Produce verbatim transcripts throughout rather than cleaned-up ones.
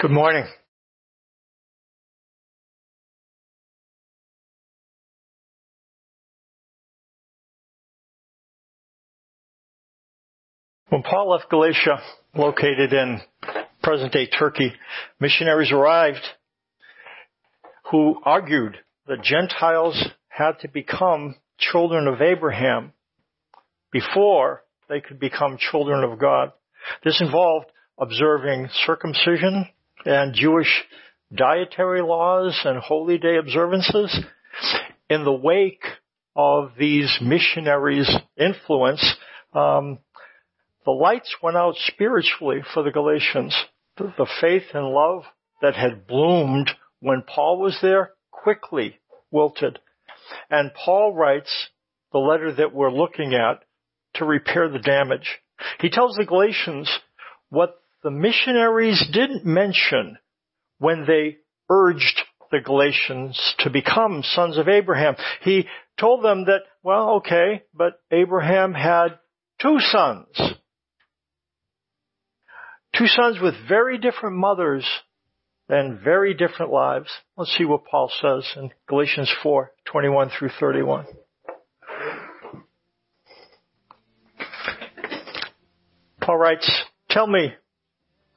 Good morning. When Paul left Galatia, located in present-day Turkey, missionaries arrived who argued that Gentiles had to become children of Abraham before they could become children of God. This involved observing circumcision and Jewish dietary laws and holy day observances. In the wake of these missionaries' influence, um, the lights went out spiritually for the Galatians. The faith and love that had bloomed when Paul was there quickly wilted. And Paul writes the letter that we're looking at to repair the damage. He tells the Galatians what the missionaries didn't mention when they urged the Galatians to become sons of Abraham. He told them that, well, okay, but Abraham had two sons. Two sons with very different mothers and very different lives. Let's see what Paul says in Galatians four twenty-one through thirty-one. Paul writes, "Tell me,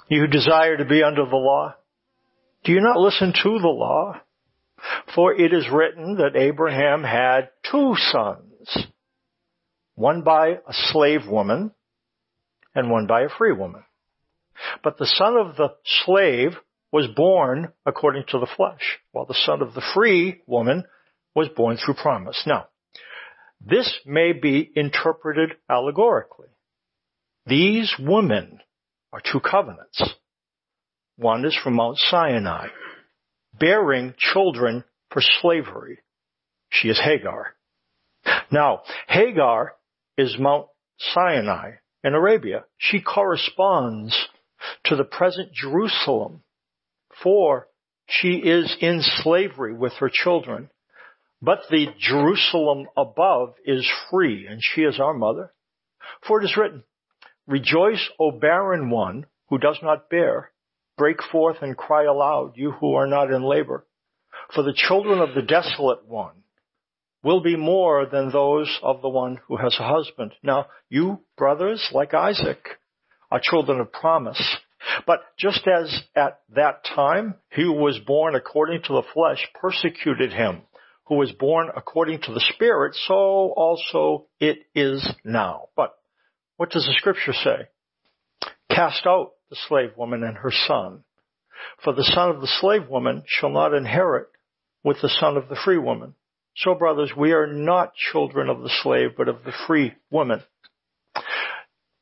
you who desire to be under the law, do you not listen to the law? For it is written that Abraham had two sons, one by a slave woman and one by a free woman. But the son of the slave was born according to the flesh, while the son of the free woman was born through promise." Now, this may be interpreted allegorically. These women are two covenants. One is from Mount Sinai, bearing children for slavery. She is Hagar. Now, Hagar is Mount Sinai in Arabia. She corresponds to the present Jerusalem, for she is in slavery with her children. But the Jerusalem above is free, and she is our mother. For it is written, "Rejoice, O barren one who does not bear. Break forth and cry aloud, you who are not in labor. For the children of the desolate one will be more than those of the one who has a husband." Now, you brothers, like Isaac, are children of promise. But just as at that time he who was born according to the flesh persecuted him who was born according to the Spirit, so also it is now. But what does the scripture say? "Cast out the slave woman and her son, for the son of the slave woman shall not inherit with the son of the free woman." So, brothers, we are not children of the slave, but of the free woman.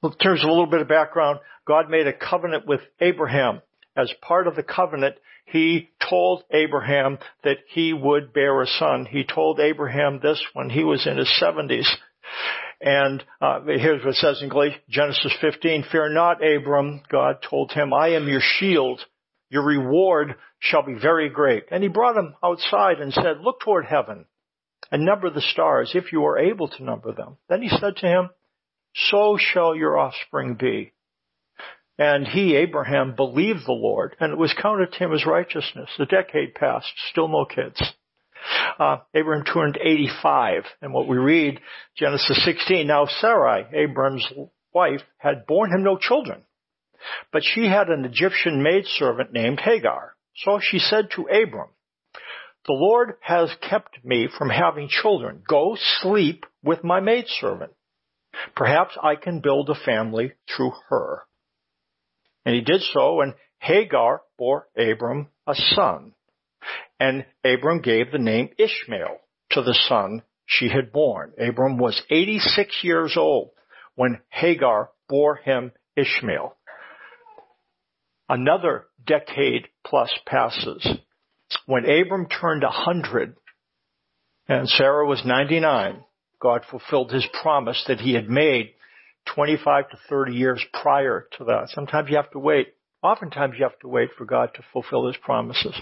In terms of a little bit of background, God made a covenant with Abraham. As part of the covenant, he told Abraham that he would bear a son. He told Abraham this when he was in his seventies. And uh, here's what it says in Genesis fifteen, "Fear not, Abram," God told him, "I am your shield. Your reward shall be very great." And he brought him outside and said, "Look toward heaven and number the stars, if you are able to number them." Then he said to him, "So shall your offspring be." And he, Abraham, believed the Lord, and it was counted to him as righteousness. A decade passed, still no kids. Uh, Abraham turned eighty-five, and what we read, Genesis sixteen, "Now Sarai, Abraham's wife, had borne him no children, but she had an Egyptian maidservant named Hagar. So she said to Abram, 'The Lord has kept me from having children. Go sleep with my maidservant. Perhaps I can build a family through her.' And he did so, and Hagar bore Abram a son. And Abram gave the name Ishmael to the son she had born." Abram was eighty-six years old when Hagar bore him Ishmael. Another decade plus passes. When Abram turned one hundred and Sarah was ninety-nine, God fulfilled his promise that he had made twenty-five to thirty years prior to that. Sometimes you have to wait. Oftentimes you have to wait for God to fulfill his promises.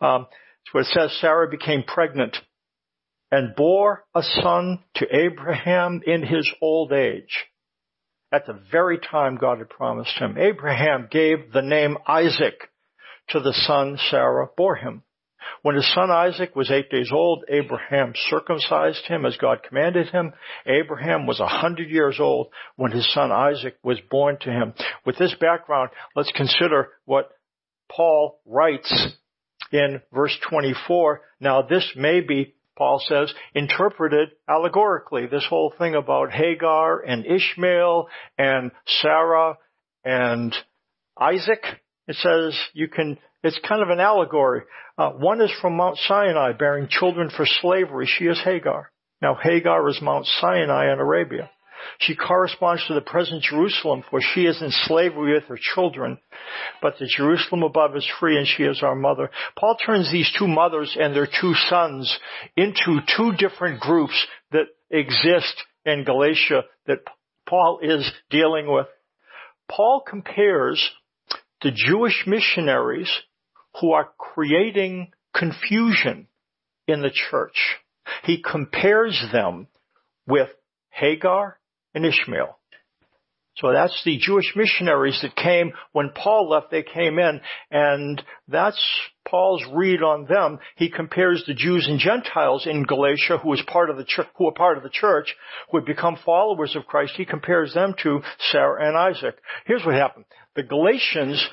Um, that's what it says. "Sarah became pregnant and bore a son to Abraham in his old age, at the very time God had promised him. Abraham gave the name Isaac to the son Sarah bore him. When his son Isaac was eight days old, Abraham circumcised him as God commanded him. Abraham was a hundred years old when his son Isaac was born to him. With this background, let's consider what Paul writes in verse twenty-four. Now this may be, Paul says, interpreted allegorically. This whole thing about Hagar and Ishmael and Sarah and Isaac, it says you can, it's kind of an allegory. Uh, one is from Mount Sinai, bearing children for slavery. She is Hagar. Now, Hagar is Mount Sinai in Arabia. She corresponds to the present Jerusalem, for she is in slavery with her children. But the Jerusalem above is free, and she is our mother. Paul turns these two mothers and their two sons into two different groups that exist in Galatia that Paul is dealing with. Paul compares the Jewish missionaries who are creating confusion in the church. He compares them with Hagar and Ishmael. So that's the Jewish missionaries that came when Paul left, they came in, and that's Paul's read on them. He compares the Jews and Gentiles in Galatia who is part of the church, who are part of the church, who have become followers of Christ. He compares them to Sarah and Isaac. Here's what happened. The Galatians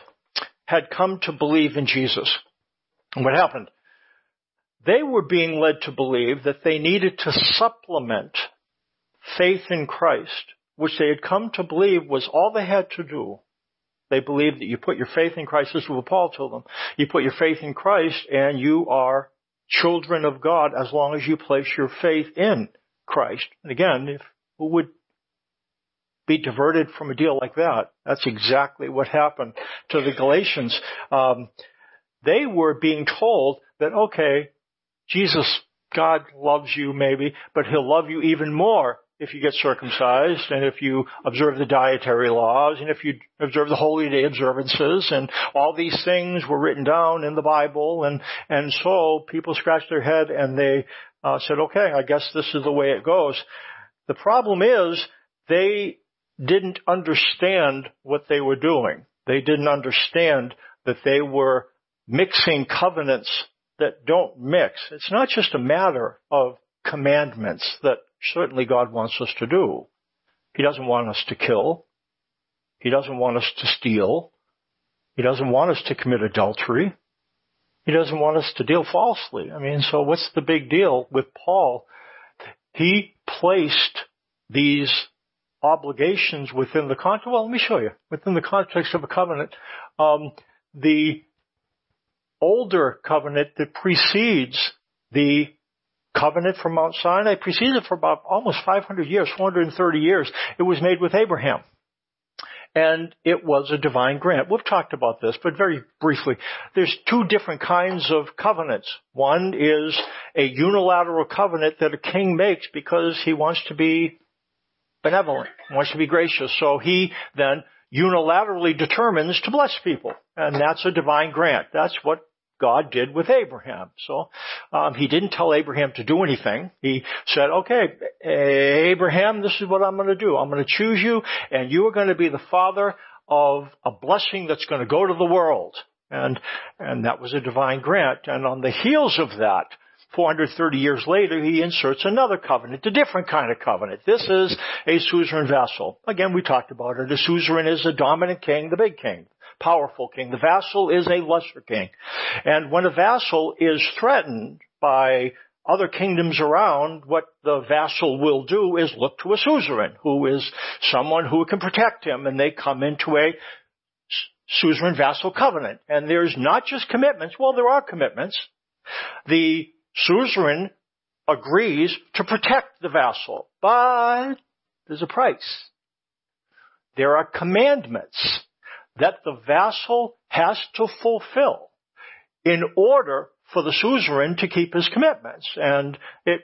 had come to believe in Jesus. And what happened? They were being led to believe that they needed to supplement faith in Christ, which they had come to believe was all they had to do. They believed that you put your faith in Christ. This is what Paul told them. You put your faith in Christ and you are children of God as long as you place your faith in Christ. And again, if, who would be diverted from a deal like that? That's exactly what happened to the Galatians. Um, they were being told that, okay, Jesus, God loves you maybe, but he'll love you even more if you get circumcised and if you observe the dietary laws and if you observe the holy day observances, and all these things were written down in the Bible. And, and so people scratched their head and they uh, said, okay, I guess this is the way it goes. The problem is they didn't understand what they were doing. They didn't understand that they were mixing covenants that don't mix. It's not just a matter of commandments that certainly God wants us to do. He doesn't want us to kill. He doesn't want us to steal. He doesn't want us to commit adultery. He doesn't want us to deal falsely. I mean, so what's the big deal with Paul? He placed these obligations within the context, well, let me show you, within the context of a covenant. Um, the older covenant that precedes the covenant from Mount Sinai precedes it for about almost five hundred years, four hundred thirty years. It was made with Abraham, and it was a divine grant. We've talked about this, but very briefly. There's two different kinds of covenants. One is a unilateral covenant that a king makes because he wants to be benevolent, wants to be gracious. So he then unilaterally determines to bless people. And that's a divine grant. That's what God did with Abraham. So um, he didn't tell Abraham to do anything. He said, okay, Abraham, this is what I'm going to do. I'm going to choose you, and you are going to be the father of a blessing that's going to go to the world. And, and that was a divine grant. And on the heels of that, four hundred thirty years later, he inserts another covenant, a different kind of covenant. This is a suzerain vassal. Again, we talked about it. A suzerain is a dominant king, the big king, powerful king. The vassal is a lesser king. And when a vassal is threatened by other kingdoms around, what the vassal will do is look to a suzerain, who is someone who can protect him, and they come into a suzerain vassal covenant. And there's not just commitments. Well, there are commitments. The suzerain agrees to protect the vassal, but there's a price. There are commandments that the vassal has to fulfill in order for the suzerain to keep his commitments. And it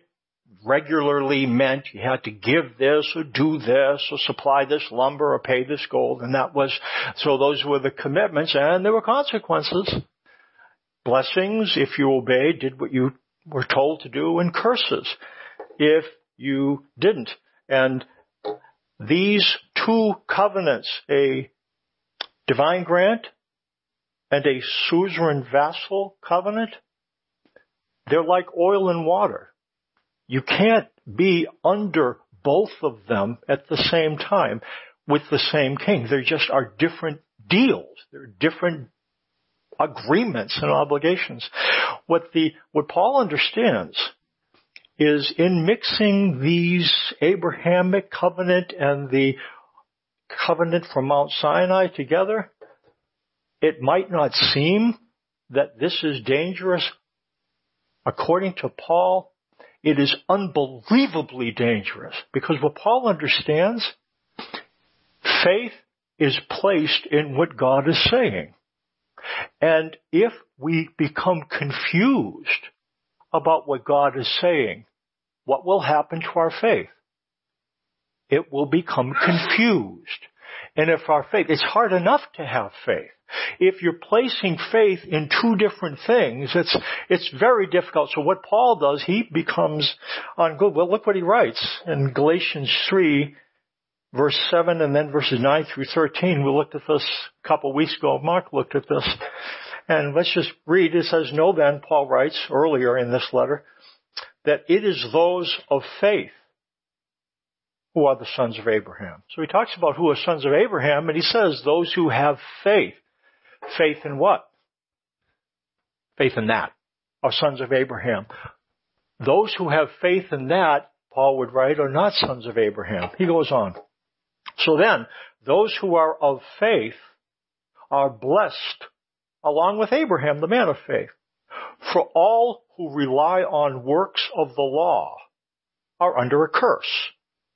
regularly meant you had to give this or do this or supply this lumber or pay this gold. And that was, so those were the commitments, and there were consequences. Blessings, if you obeyed, did what you were told to do, and curses, if you didn't. And these two covenants, a divine grant and a suzerain vassal covenant, they're like oil and water. You can't be under both of them at the same time with the same king. There just are different deals. There are different agreements and obligations. What the what Paul understands is in mixing these Abrahamic covenant and the covenant from Mount Sinai together, it might not seem that this is dangerous. According to Paul, it is unbelievably dangerous, because what Paul understands, faith is placed in what God is saying. And if we become confused about what God is saying, what will happen to our faith? It will become confused. And if our faith, it's hard enough to have faith. If you're placing faith in two different things, it's it's very difficult. So what Paul does, he becomes ungood. Well, look what he writes in Galatians three, verse seven, and then verses nine through thirteen. We looked at this a couple of weeks ago. Mark looked at this. And let's just read. It says, "No, then," Paul writes earlier in this letter, "that it is those of faith who are the sons of Abraham." So he talks about who are sons of Abraham, and he says those who have faith. Faith in what? Faith in that are sons of Abraham. Those who have faith in that, Paul would write, are not sons of Abraham. He goes on. "So then, those who are of faith are blessed along with Abraham, the man of faith. For all who rely on works of the law are under a curse.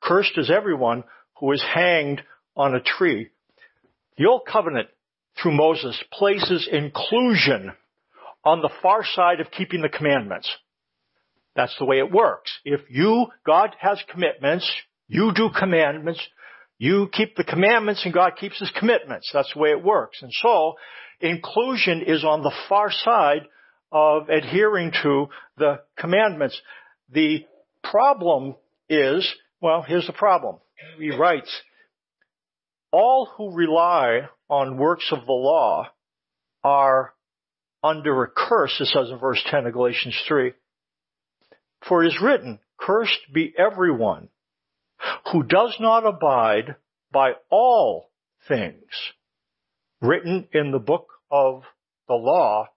'Cursed is everyone who is hanged on a tree.'" The Old Covenant, through Moses, places inclusion on the far side of keeping the commandments. That's the way it works. If you, God has commitments, you do commandments, you keep the commandments, and God keeps his commitments. That's the way it works. And so, inclusion is on the far side of adhering to the commandments. The problem is, well, here's the problem. He writes, "All who rely on works of the law are under a curse," it says in verse ten of Galatians three. "For it is written, 'Cursed be everyone who does not abide by all things written in the book of the law,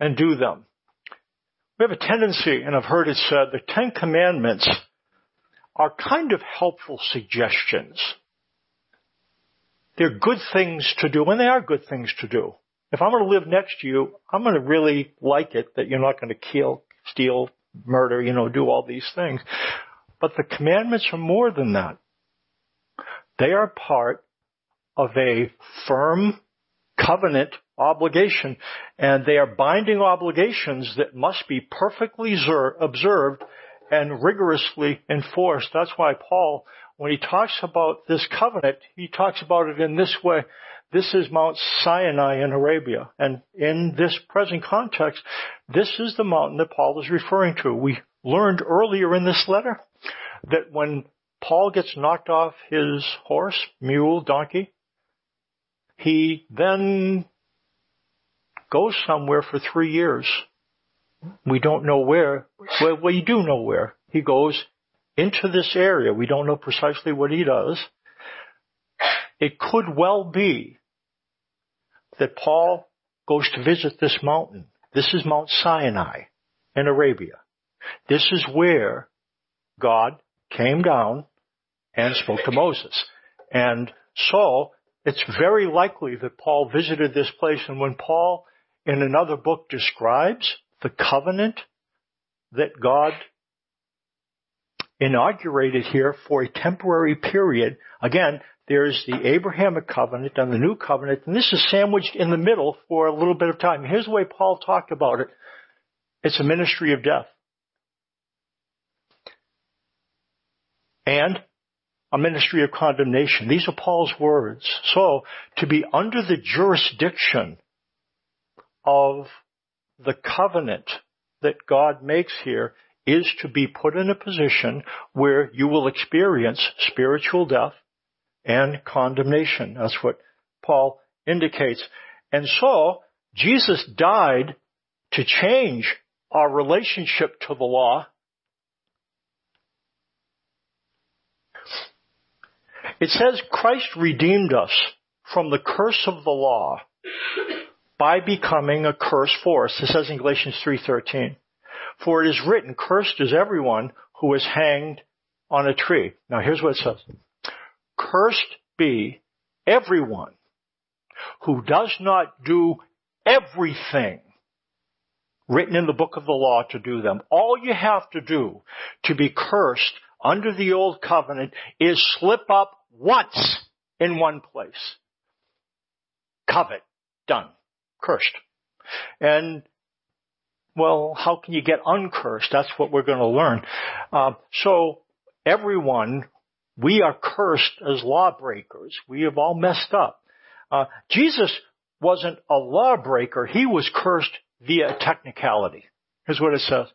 and do them.'" We have a tendency, and I've heard it said, the Ten Commandments are kind of helpful suggestions. They're good things to do, and they are good things to do. If I'm going to live next to you, I'm going to really like it that you're not going to kill, steal, murder, you know, do all these things. But the commandments are more than that. They are part of a firm covenant obligation, and they are binding obligations that must be perfectly observed and rigorously enforced. That's why Paul, when he talks about this covenant, he talks about it in this way. This is Mount Sinai in Arabia. And in this present context, this is the mountain that Paul is referring to. We learned earlier in this letter that when Paul gets knocked off his horse, mule, donkey, he then goes somewhere for three years. We don't know where. Well, we do know where. He goes into this area. We don't know precisely what he does. It could well be that Paul goes to visit this mountain. This is Mount Sinai in Arabia. This is where God came down and spoke to Moses. And so it's very likely that Paul visited this place. And when Paul, in another book, describes the covenant that God inaugurated here for a temporary period, again, There's the Abrahamic covenant and the new covenant, and this is sandwiched in the middle for a little bit of time. Here's the way Paul talked about it. It's a ministry of death and a ministry of condemnation. These are Paul's words. So to be under the jurisdiction of the covenant that God makes here is to be put in a position where you will experience spiritual death and condemnation. That's what Paul indicates. And so Jesus died to change our relationship to the law. It says Christ redeemed us from the curse of the law by becoming a curse for us. It says in Galatians three thirteen, for it is written, cursed is everyone who is hanged on a tree. Now here's what it says. Cursed be everyone who does not do everything written in the book of the law to do them. All you have to do to be cursed under the old covenant is slip up once in one place. Covet. Done. Cursed. And, well, how can you get uncursed? That's what we're going to learn. Uh, so everyone, we are cursed as lawbreakers. We have all messed up. Uh, Jesus wasn't a lawbreaker. He was cursed via technicality. Here's what it says.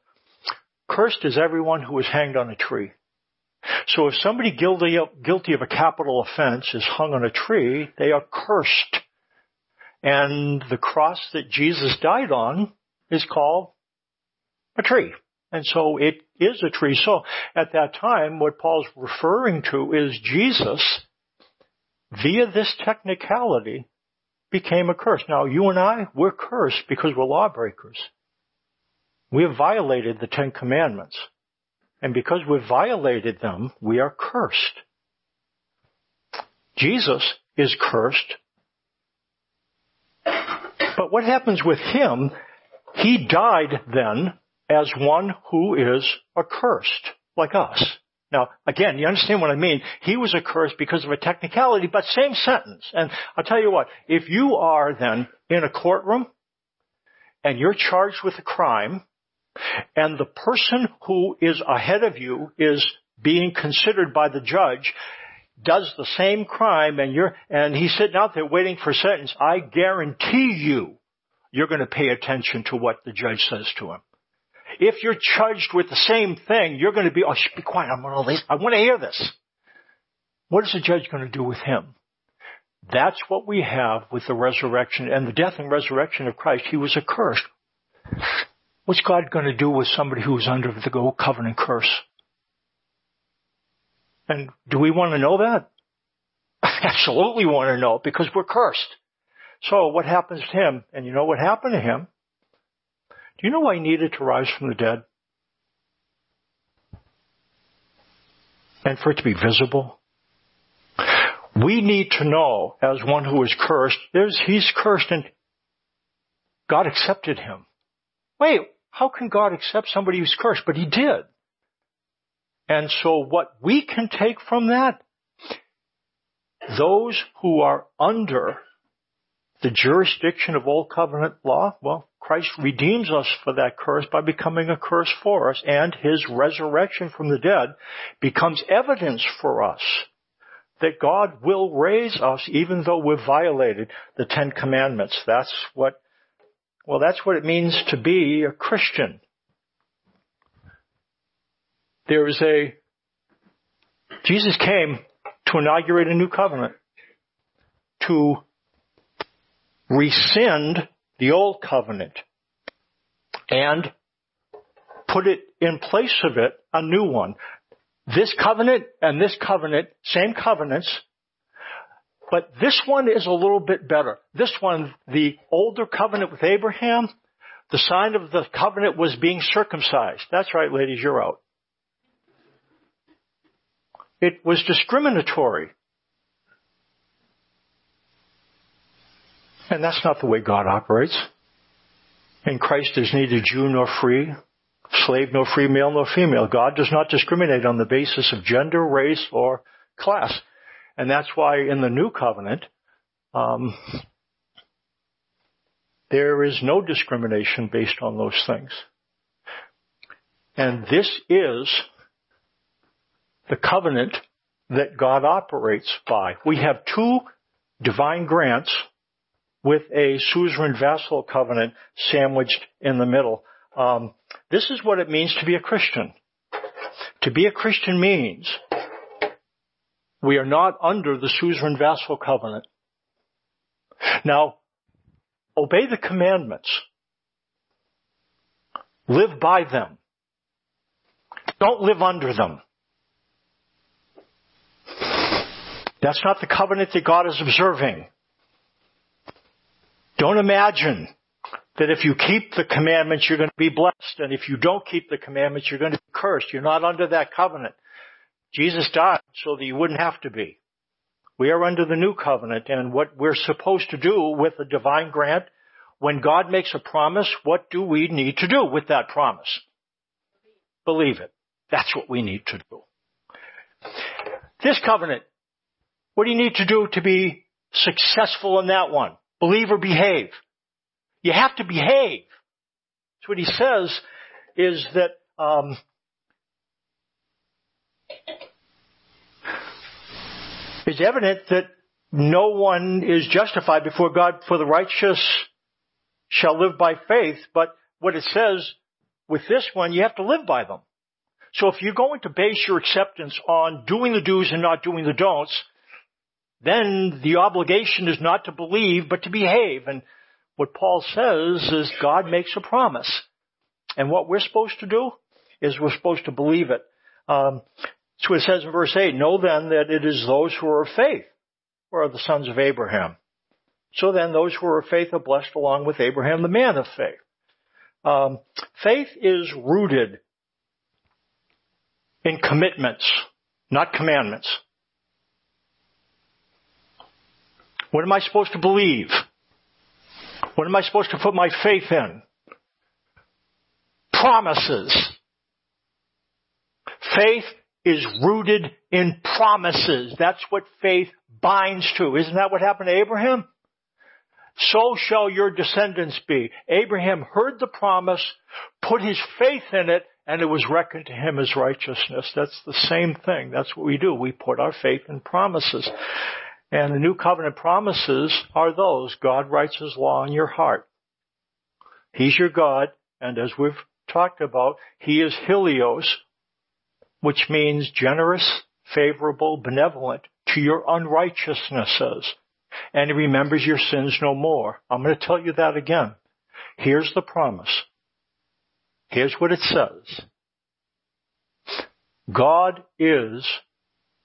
Cursed is everyone who is hanged on a tree. So if somebody guilty of, guilty of a capital offense is hung on a tree, they are cursed. And the cross that Jesus died on is called a tree. And so it is a tree. So at that time, what Paul's referring to is Jesus, via this technicality, became a curse. Now, you and I, we're cursed because we're lawbreakers. We have violated the Ten Commandments. And because we've violated them, we are cursed. Jesus is cursed. But what happens with him, he died then as one who is accursed, like us. Now, again, you understand what I mean. He was accursed because of a technicality, but same sentence. And I'll tell you what, if you are then in a courtroom and you're charged with a crime, and the person who is ahead of you is being considered by the judge, does the same crime, and you're and he's sitting out there waiting for a sentence, I guarantee you, you're going to pay attention to what the judge says to him. If you're charged with the same thing, you're going to be, oh, shh, be quiet, I'm on all these, I want to hear this. What is the judge going to do with him? That's what we have with the resurrection and the death and resurrection of Christ. He was accursed. What's God going to do with somebody who's under the old covenant curse? And do we want to know that? I absolutely want to know it because we're cursed. So what happens to him? And you know what happened to him? Do you know why he needed to rise from the dead? And for it to be visible? We need to know, as one who is cursed, there's, he's cursed and God accepted him. Wait, how can God accept somebody who's cursed? But he did. And so what we can take from that, those who are under the jurisdiction of old covenant law, well, Christ redeems us for that curse by becoming a curse for us, and his resurrection from the dead becomes evidence for us that God will raise us even though we've violated the Ten Commandments. That's what Well, that's what it means to be a Christian. There is a, Jesus came to inaugurate a new covenant, to rescind the old covenant and put it in place of it, a new one. This covenant and this covenant, same covenants, but this one is a little bit better. This one, the older covenant with Abraham, the sign of the covenant was being circumcised. That's right, ladies, you're out. It was discriminatory. And that's not the way God operates. In Christ there's neither Jew nor free, slave nor free, male nor female. God does not discriminate on the basis of gender, race, or class. And that's why in the New Covenant, um, there is no discrimination based on those things. And this is the covenant that God operates by. We have two divine grants with a suzerain vassal covenant sandwiched in the middle. Um, this is what it means to be a Christian. To be a Christian means we are not under the suzerain vassal covenant. Now, obey the commandments. Live by them. Don't live under them. That's not the covenant that God is observing. Don't imagine that if you keep the commandments, you're going to be blessed. And if you don't keep the commandments, you're going to be cursed. You're not under that covenant. Jesus died so that you wouldn't have to be. We are under the new covenant. And what we're supposed to do with a divine grant, when God makes a promise, what do we need to do with that promise? Believe it. That's what we need to do. This covenant, what do you need to do to be successful in that one? Believe or behave. You have to behave. So what he says is that um, it's evident that no one is justified before God, for the righteous shall live by faith. But what it says with this one, you have to live by them. So if you're going to base your acceptance on doing the do's and not doing the don'ts, then the obligation is not to believe, but to behave. And what Paul says is God makes a promise. And what we're supposed to do is we're supposed to believe it. Um, so it says in verse eight, know then that it is those who are of faith who are the sons of Abraham. So then those who are of faith are blessed along with Abraham, the man of faith. Um, faith is rooted in commitments, not commandments. What am I supposed to believe? What am I supposed to put my faith in? Promises. Faith is rooted in promises. That's what faith binds to. Isn't that what happened to Abraham? So shall your descendants be. Abraham heard the promise, put his faith in it, and it was reckoned to him as righteousness. That's the same thing. That's what we do. We put our faith in promises. And the new covenant promises are those. God writes his law in your heart. He's your God. And as we've talked about, he is Helios, which means generous, favorable, benevolent to your unrighteousnesses. And he remembers your sins no more. I'm going to tell you that again. Here's the promise. Here's what it says. God is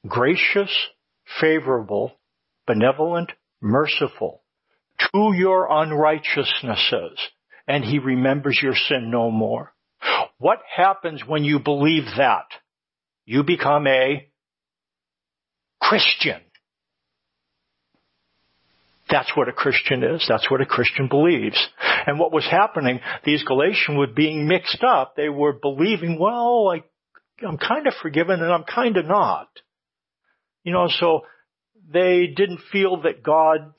gracious, favorable, benevolent, merciful to your unrighteousnesses, and he remembers your sin no more. What happens when you believe that? You become a Christian. That's what a Christian is. That's what a Christian believes. And what was happening, these Galatians were being mixed up. They were believing, well, I, I'm kind of forgiven and I'm kind of not. You know, so they didn't feel that God,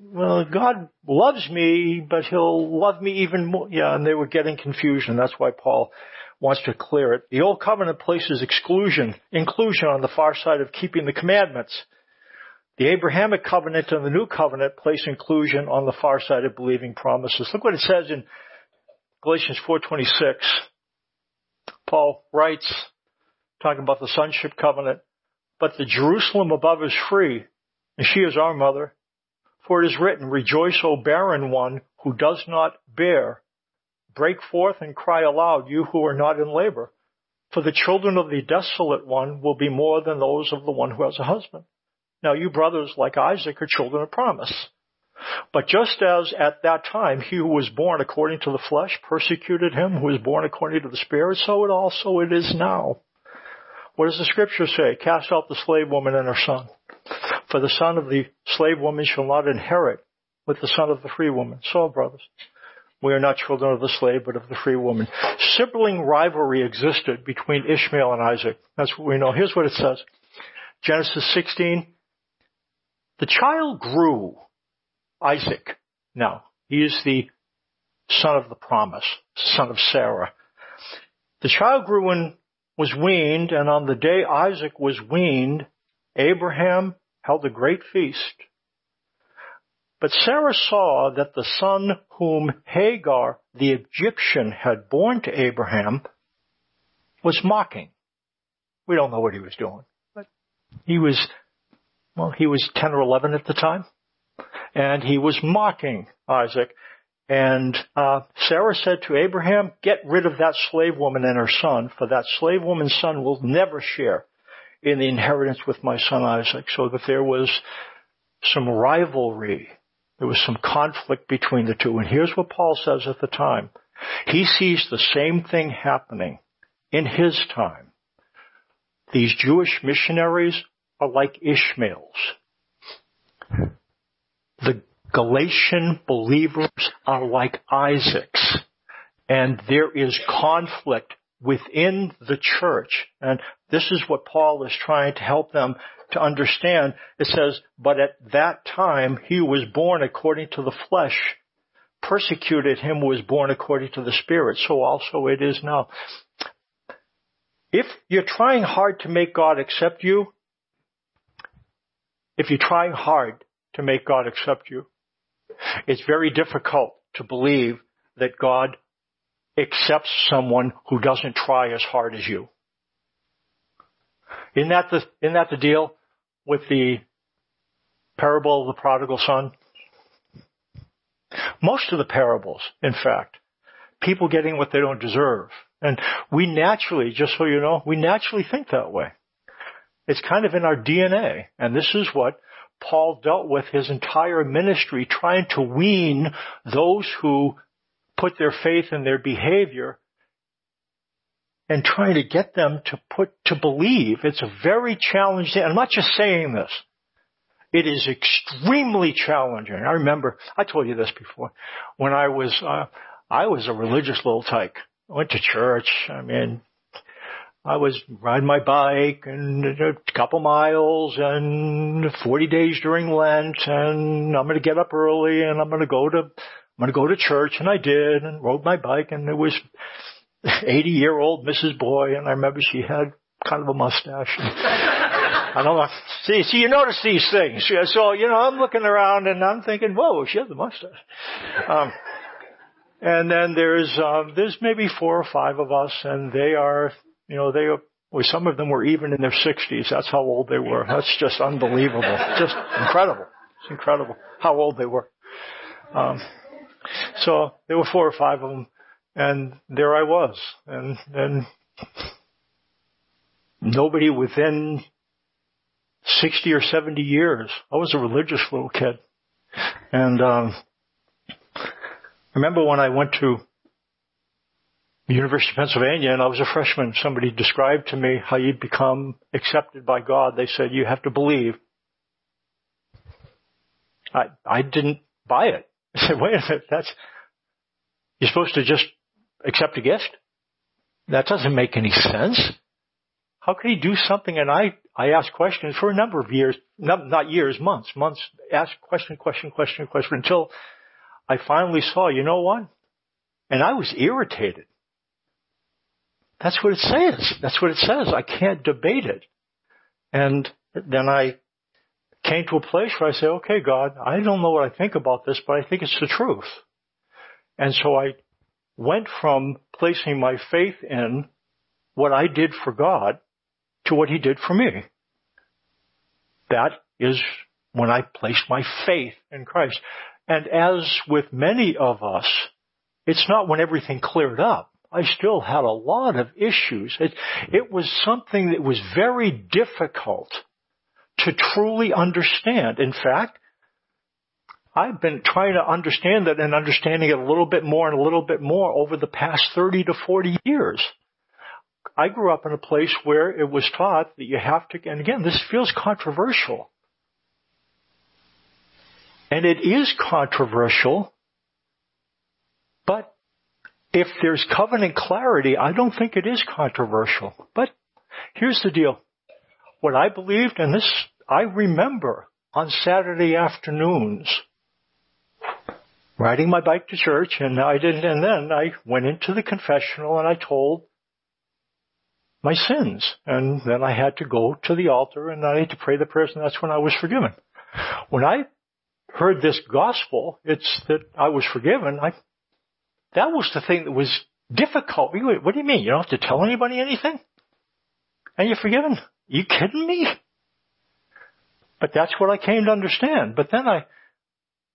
well, God loves me, but he'll love me even more. Yeah, and they were getting confusion. That's why Paul wants to clear it. The old covenant places exclusion, inclusion on the far side of keeping the commandments. The Abrahamic covenant and the new covenant place inclusion on the far side of believing promises. Look what it says in Galatians four twenty-six. Paul writes, talking about the sonship covenant, but the Jerusalem above is free, and she is our mother. For it is written, rejoice, O barren one who does not bear. Break forth and cry aloud, you who are not in labor. For the children of the desolate one will be more than those of the one who has a husband. Now you brothers, like Isaac, are children of promise. But just as at that time he who was born according to the flesh persecuted him who was born according to the Spirit, so it also it is now. What does the scripture say? Cast out the slave woman and her son. For the son of the slave woman shall not inherit with the son of the free woman. So, brothers, we are not children of the slave, but of the free woman. Sibling rivalry existed between Ishmael and Isaac. That's what we know. Here's what it says. Genesis sixteen. The child grew, Isaac. Now, he is the son of the promise, son of Sarah. The child grew and was weaned, and on the day Isaac was weaned, Abraham held a great feast. But Sarah saw that the son whom Hagar, the Egyptian, had borne to Abraham was mocking. We don't know what he was doing, but he was, well, he was ten or eleven at the time, and he was mocking Isaac. And uh, Sarah said to Abraham, get rid of that slave woman and her son, for that slave woman's son will never share in the inheritance with my son Isaac. So that there was some rivalry. There was some conflict between the two. And here's what Paul says at the time. He sees the same thing happening in his time. These Jewish missionaries are like Ishmaels. The Galatian believers are like Isaacs. And there is conflict within the church. And this is what Paul is trying to help them to understand. It says, but at that time he was born according to the flesh. Persecuted him was born according to the Spirit. So also it is now. If you're trying hard to make God accept you, if you're trying hard to make God accept you, it's very difficult to believe that God accepts someone who doesn't try as hard as you. Isn't that the, isn't that the deal with the parable of the prodigal son? Most of the parables, in fact, people getting what they don't deserve. And we naturally, just so you know, we naturally think that way. It's kind of in our D N A. And this is what Paul dealt with his entire ministry, trying to wean those who put their faith in their behavior and trying to get them to put to believe. It's a very challenging. I'm not just saying this. It is extremely challenging. I remember, I told you this before, when I was, uh, I was a religious little tyke. I went to church. I mean, I was riding my bike and a couple miles and forty days during Lent, and I'm going to get up early and I'm going to go to, I'm going to go to church. And I did, and rode my bike, and there was eighty year old Missus Boy. And I remember she had kind of a mustache. I don't know. See, see, you notice these things. So, you know, I'm looking around and I'm thinking, whoa, she has a mustache. Um, and then there's, um, there's maybe four or five of us, and they are, you know, they were, well, some of them were even in their sixties. That's how old they were. That's just unbelievable. Just incredible. It's incredible how old they were. Um, so there were four or five of them, and there I was. And and nobody within sixty or seventy years. I was a religious little kid. And um, I remember when I went to University of Pennsylvania, and I was a freshman. Somebody described to me how you'd become accepted by God. They said, you have to believe. I I didn't buy it. I said, wait a minute, that's, you're supposed to just accept a gift? That doesn't make any sense. How could he do something? And I, I asked questions for a number of years, not, not years, months, months, asked question, question, question, question, until I finally saw, you know what? And I was irritated. That's what it says. That's what it says. I can't debate it. And then I came to a place where I said, okay, God, I don't know what I think about this, but I think it's the truth. And so I went from placing my faith in what I did for God to what he did for me. That is when I placed my faith in Christ. And as with many of us, it's not when everything cleared up. I still had a lot of issues. It, it was something that was very difficult to truly understand. In fact, I've been trying to understand that and understanding it a little bit more and a little bit more over the past thirty to forty years. I grew up in a place where it was taught that you have to, and again, this feels controversial. And it is controversial, but if there's covenant clarity, I don't think it is controversial. But here's the deal. what I believed, and this I remember on Saturday afternoons, riding my bike to church, and I didn't. And then I went into the confessional and I told my sins, and then I had to go to the altar and I had to pray the prayers, and that's when I was forgiven. When I heard this gospel, it's that I was forgiven. I, that was the thing that was difficult. What do you mean? You don't have to tell anybody anything? And you're forgiven? Are you kidding me? But that's what I came to understand. But then I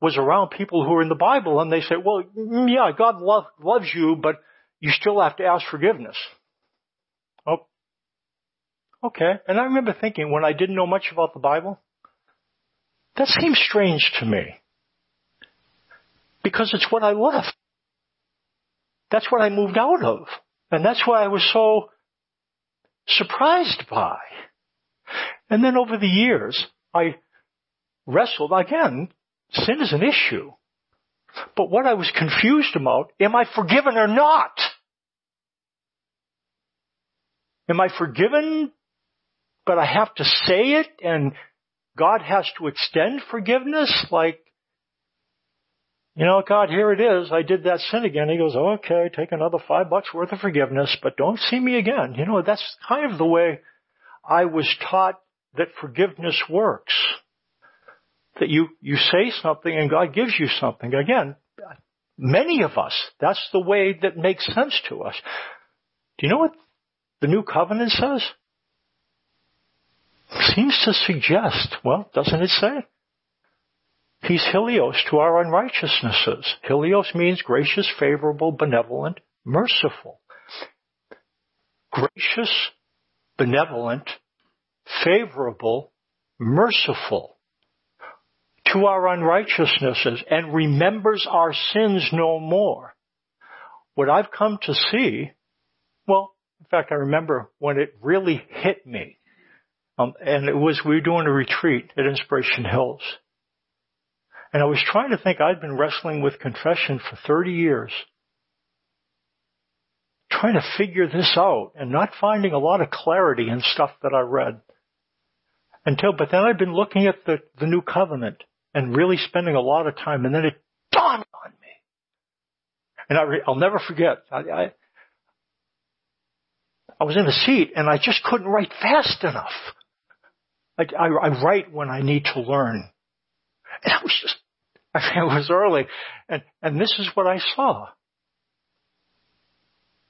was around people who were in the Bible, and they say, well, yeah, God love, loves you, but you still have to ask forgiveness. Oh, okay. And I remember thinking, when I didn't know much about the Bible, that seems strange to me, because it's what I left. That's what I moved out of. And that's why I was so surprised by. And then over the years, I wrestled again. Sin is an issue. But what I was confused about, am I forgiven or not? Am I forgiven, but I have to say it, and God has to extend forgiveness? Like, you know, God, here it is. I did that sin again. He goes, okay, take another five bucks worth of forgiveness, but don't see me again. You know, that's kind of the way I was taught that forgiveness works. That you, you say something and God gives you something. Again, many of us, that's the way that makes sense to us. Do you know what the New Covenant says? Seems to suggest, well, doesn't it say? He's Helios to our unrighteousnesses. Helios means gracious, favorable, benevolent, merciful. Gracious, benevolent, favorable, merciful to our unrighteousnesses, and remembers our sins no more. What I've come to see, well, in fact, I remember when it really hit me. Um, and it was, we were doing a retreat at Inspiration Hills. And I was trying to think, I'd been wrestling with confession for thirty years. Trying to figure this out and not finding a lot of clarity in stuff that I read. Until, but then I'd been looking at the, the New Covenant and really spending a lot of time. And then it dawned on me. And I re, I'll never forget. I, I, I was in a seat and I just couldn't write fast enough. I, I, I write when I need to learn. And I was just, I mean, it was early. And, and this is what I saw.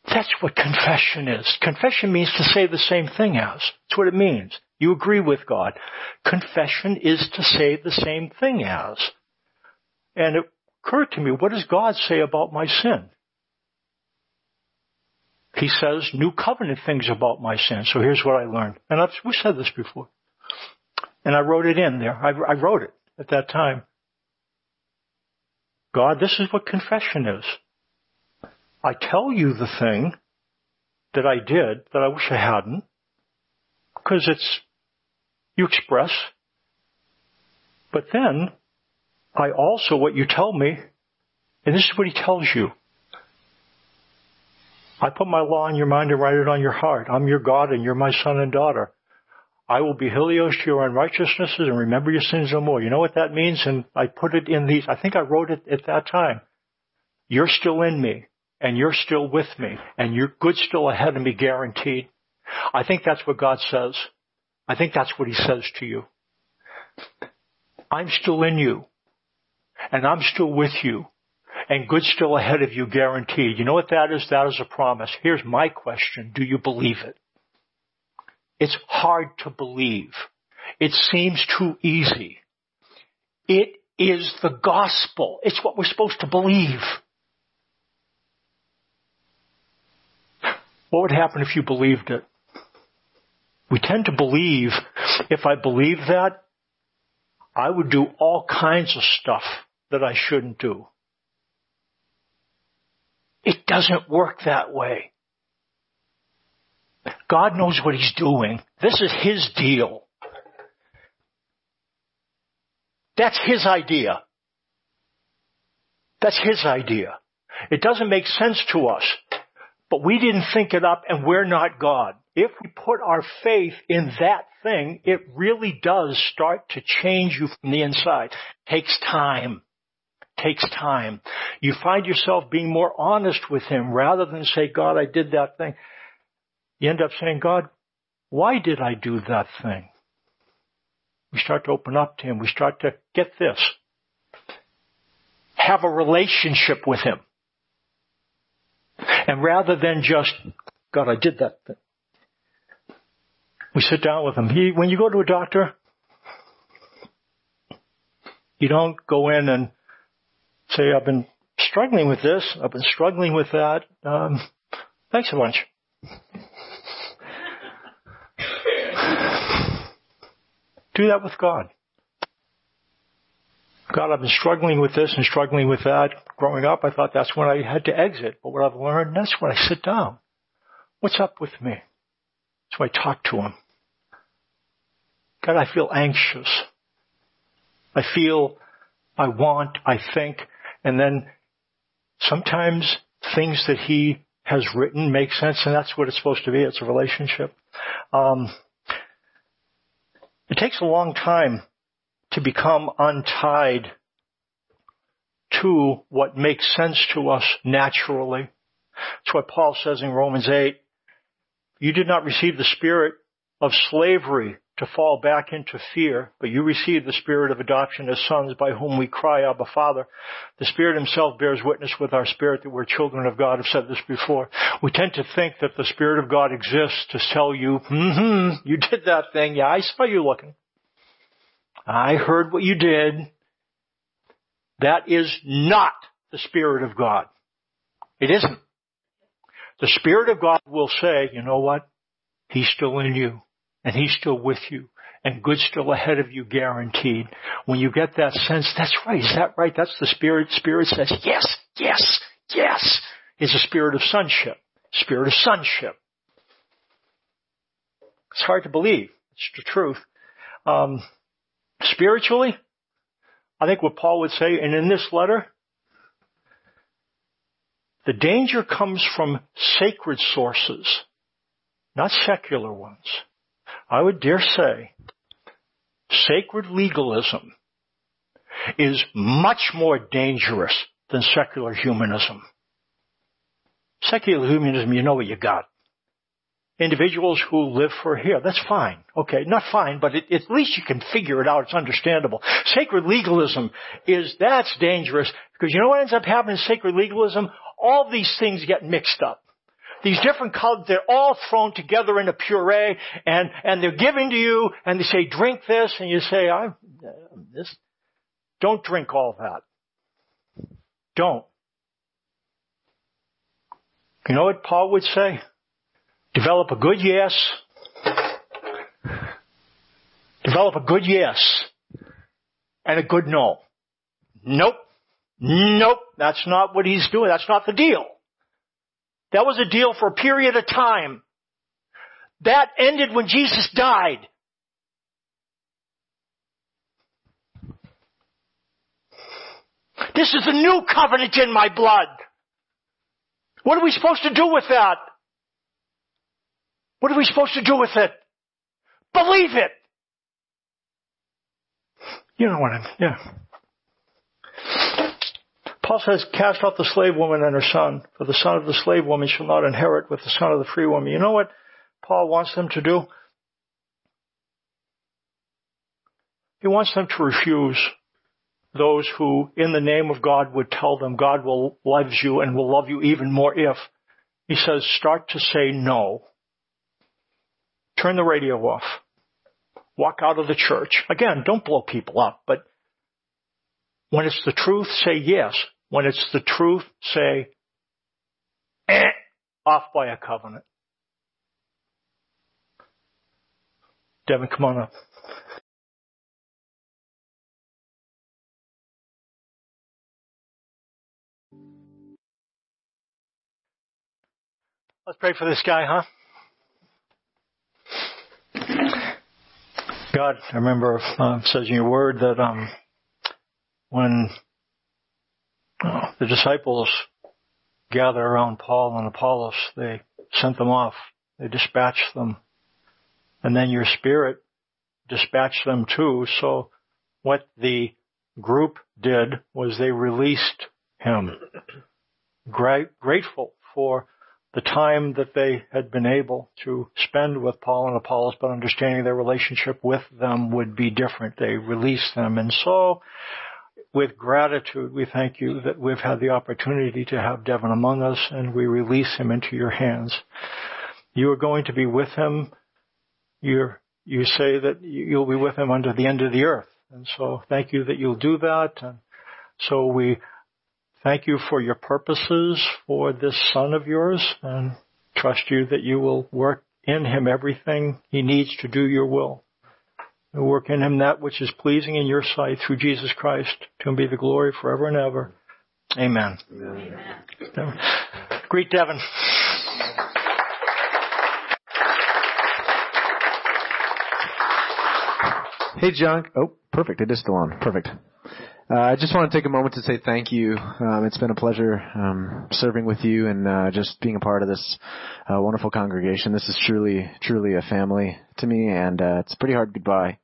That's what confession is. Confession means to say the same thing as. That's what it means. You agree with God. Confession is to say the same thing as. And it occurred to me, what does God say about my sin? He says new covenant things about my sin. So here's what I learned. And I've, we've said this before. And I wrote it in there. I, I wrote it at that time. God, this is what confession is. I tell you the thing that I did that I wish I hadn't, because it's, you express. But then I also, what you tell me, and this is what he tells you. I put my law in your mind and write it on your heart. I'm your God and you're my son and daughter. I will be Helios to your unrighteousnesses and remember your sins no more. You know what that means? And I put it in these, I think I wrote it at that time. You're still in me, and you're still with me, and your good's still ahead of me, guaranteed. I think that's what God says. I think that's what he says to you. I'm still in you, and I'm still with you, and good's still ahead of you, guaranteed. You know what that is? That is a promise. Here's my question. Do you believe it? It's hard to believe. It seems too easy. It is the gospel. It's what we're supposed to believe. What would happen if you believed it? We tend to believe, if I believe that, I would do all kinds of stuff that I shouldn't do. It doesn't work that way. God knows what he's doing. This is his deal. That's his idea. That's his idea. It doesn't make sense to us, but we didn't think it up, and we're not God. if we put our faith in that thing, it really does start to change you from the inside. Takes time. Takes time. You find yourself being more honest with him rather than say, God, I did that thing. You end up saying, God, why did I do that thing? We start to open up to him. We start to, get this, have a relationship with him. And rather than just, God, I did that thing, we sit down with him. He, when you go to a doctor, you don't go in and say, I've been struggling with this. I've been struggling with that. Um, thanks a bunch. Do that with God. God, I've been struggling with this and struggling with that. Growing up, I thought that's when I had to exit. But what I've learned, that's when I sit down. What's up with me? So I talk to him. God, I feel anxious. I feel, I want, I think. And then sometimes things that he has written make sense, and that's what it's supposed to be. It's a relationship. Um, it takes a long time to become untied to what makes sense to us naturally. That's why Paul says in Romans eight, you did not receive the spirit of slavery to fall back into fear, but you received the spirit of adoption as sons, by whom we cry, Abba, Father. The Spirit himself bears witness with our spirit that we're children of God. I've said this before. We tend to think that the Spirit of God exists to tell you, mm-hmm, you did that thing. Yeah, I saw you looking. I heard what you did. That is not the Spirit of God. It isn't. The Spirit of God will say, you know what? He's still in you, and he's still with you, and good's still ahead of you, guaranteed. When you get that sense, that's right, is that right? That's the Spirit. Spirit says, yes, yes, yes, is a spirit of sonship. Spirit of sonship. It's hard to believe. It's the truth. Um, spiritually, I think what Paul would say, and in this letter, the danger comes from sacred sources, not secular ones. I would dare say sacred legalism is much more dangerous than secular humanism. Secular humanism, you know what you got. Individuals who live for here, that's fine. Okay, not fine, but it, at least you can figure it out. It's understandable. Sacred legalism is, that's dangerous, because you know what ends up happening in sacred legalism? All these things get mixed up. These different colors, they're all thrown together in a puree, and, and they're given to you, and they say, drink this, and you say, I, this, don't drink all that. Don't. You know what Paul would say? Develop a good yes. Develop a good yes and a good no. Nope. Nope, that's not what he's doing. That's not the deal. That was a deal for a period of time. That ended when Jesus died. This is the new covenant in my blood. What are we supposed to do with that? What are we supposed to do with it? Believe it. You know what I mean? Yeah. Paul says, cast off the slave woman and her son, for the son of the slave woman shall not inherit with the son of the free woman. You know what Paul wants them to do? He wants them to refuse those who, in the name of God, would tell them God will loves you and will love you even more if. He says, start to say no. Turn the radio off. Walk out of the church. Again, don't blow people up, but when it's the truth, say yes. When it's the truth, say, eh, off by a covenant. Devin, come on up. Let's pray for this guy, huh? God, I remember uh, it says in your word that um. When oh, the disciples gathered around Paul and Apollos, they sent them off They dispatch them. And then your spirit dispatched them too. So what the group did was they released him, Great, grateful for the time that they had been able to spend with Paul and Apollos, but understanding their relationship with them would be different. They released them. And so with gratitude, we thank you that we've had the opportunity to have Devin among us, and we release him into your hands. You are going to be with him. You're, you say that you'll be with him unto the end of the earth. And so thank you that you'll do that. And so we thank you for your purposes for this son of yours, and trust you that you will work in him everything he needs to do your will. And work in him that which is pleasing in your sight through Jesus Christ, to him be the glory forever and ever. Amen. Amen. Amen. Greet Devin. Hey, John. Oh, perfect. It is still on. Perfect. Uh, I just want to take a moment to say thank you. Um, it's been a pleasure um, serving with you and uh, just being a part of this uh, wonderful congregation. This is truly, truly a family to me, and uh, it's a pretty hard goodbye.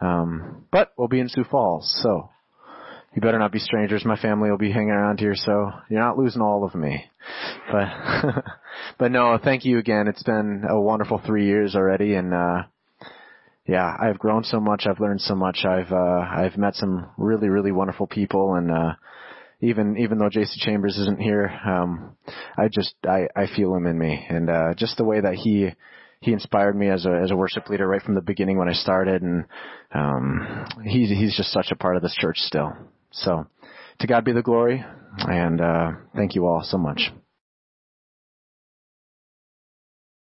Um, but we'll be in Sioux Falls, so you better not be strangers. My family will be hanging around here, so you're not losing all of me. But, but no, thank you again. It's been a wonderful three years already, and uh, yeah, I've grown so much. I've learned so much. I've uh, I've met some really, really wonderful people, and uh, even even though J C Chambers isn't here, um, I just I, I feel him in me, and uh, just the way that he he inspired me as a as a worship leader right from the beginning when I started, and um, he's he's just such a part of this church still. So to God be the glory, and uh, thank you all so much.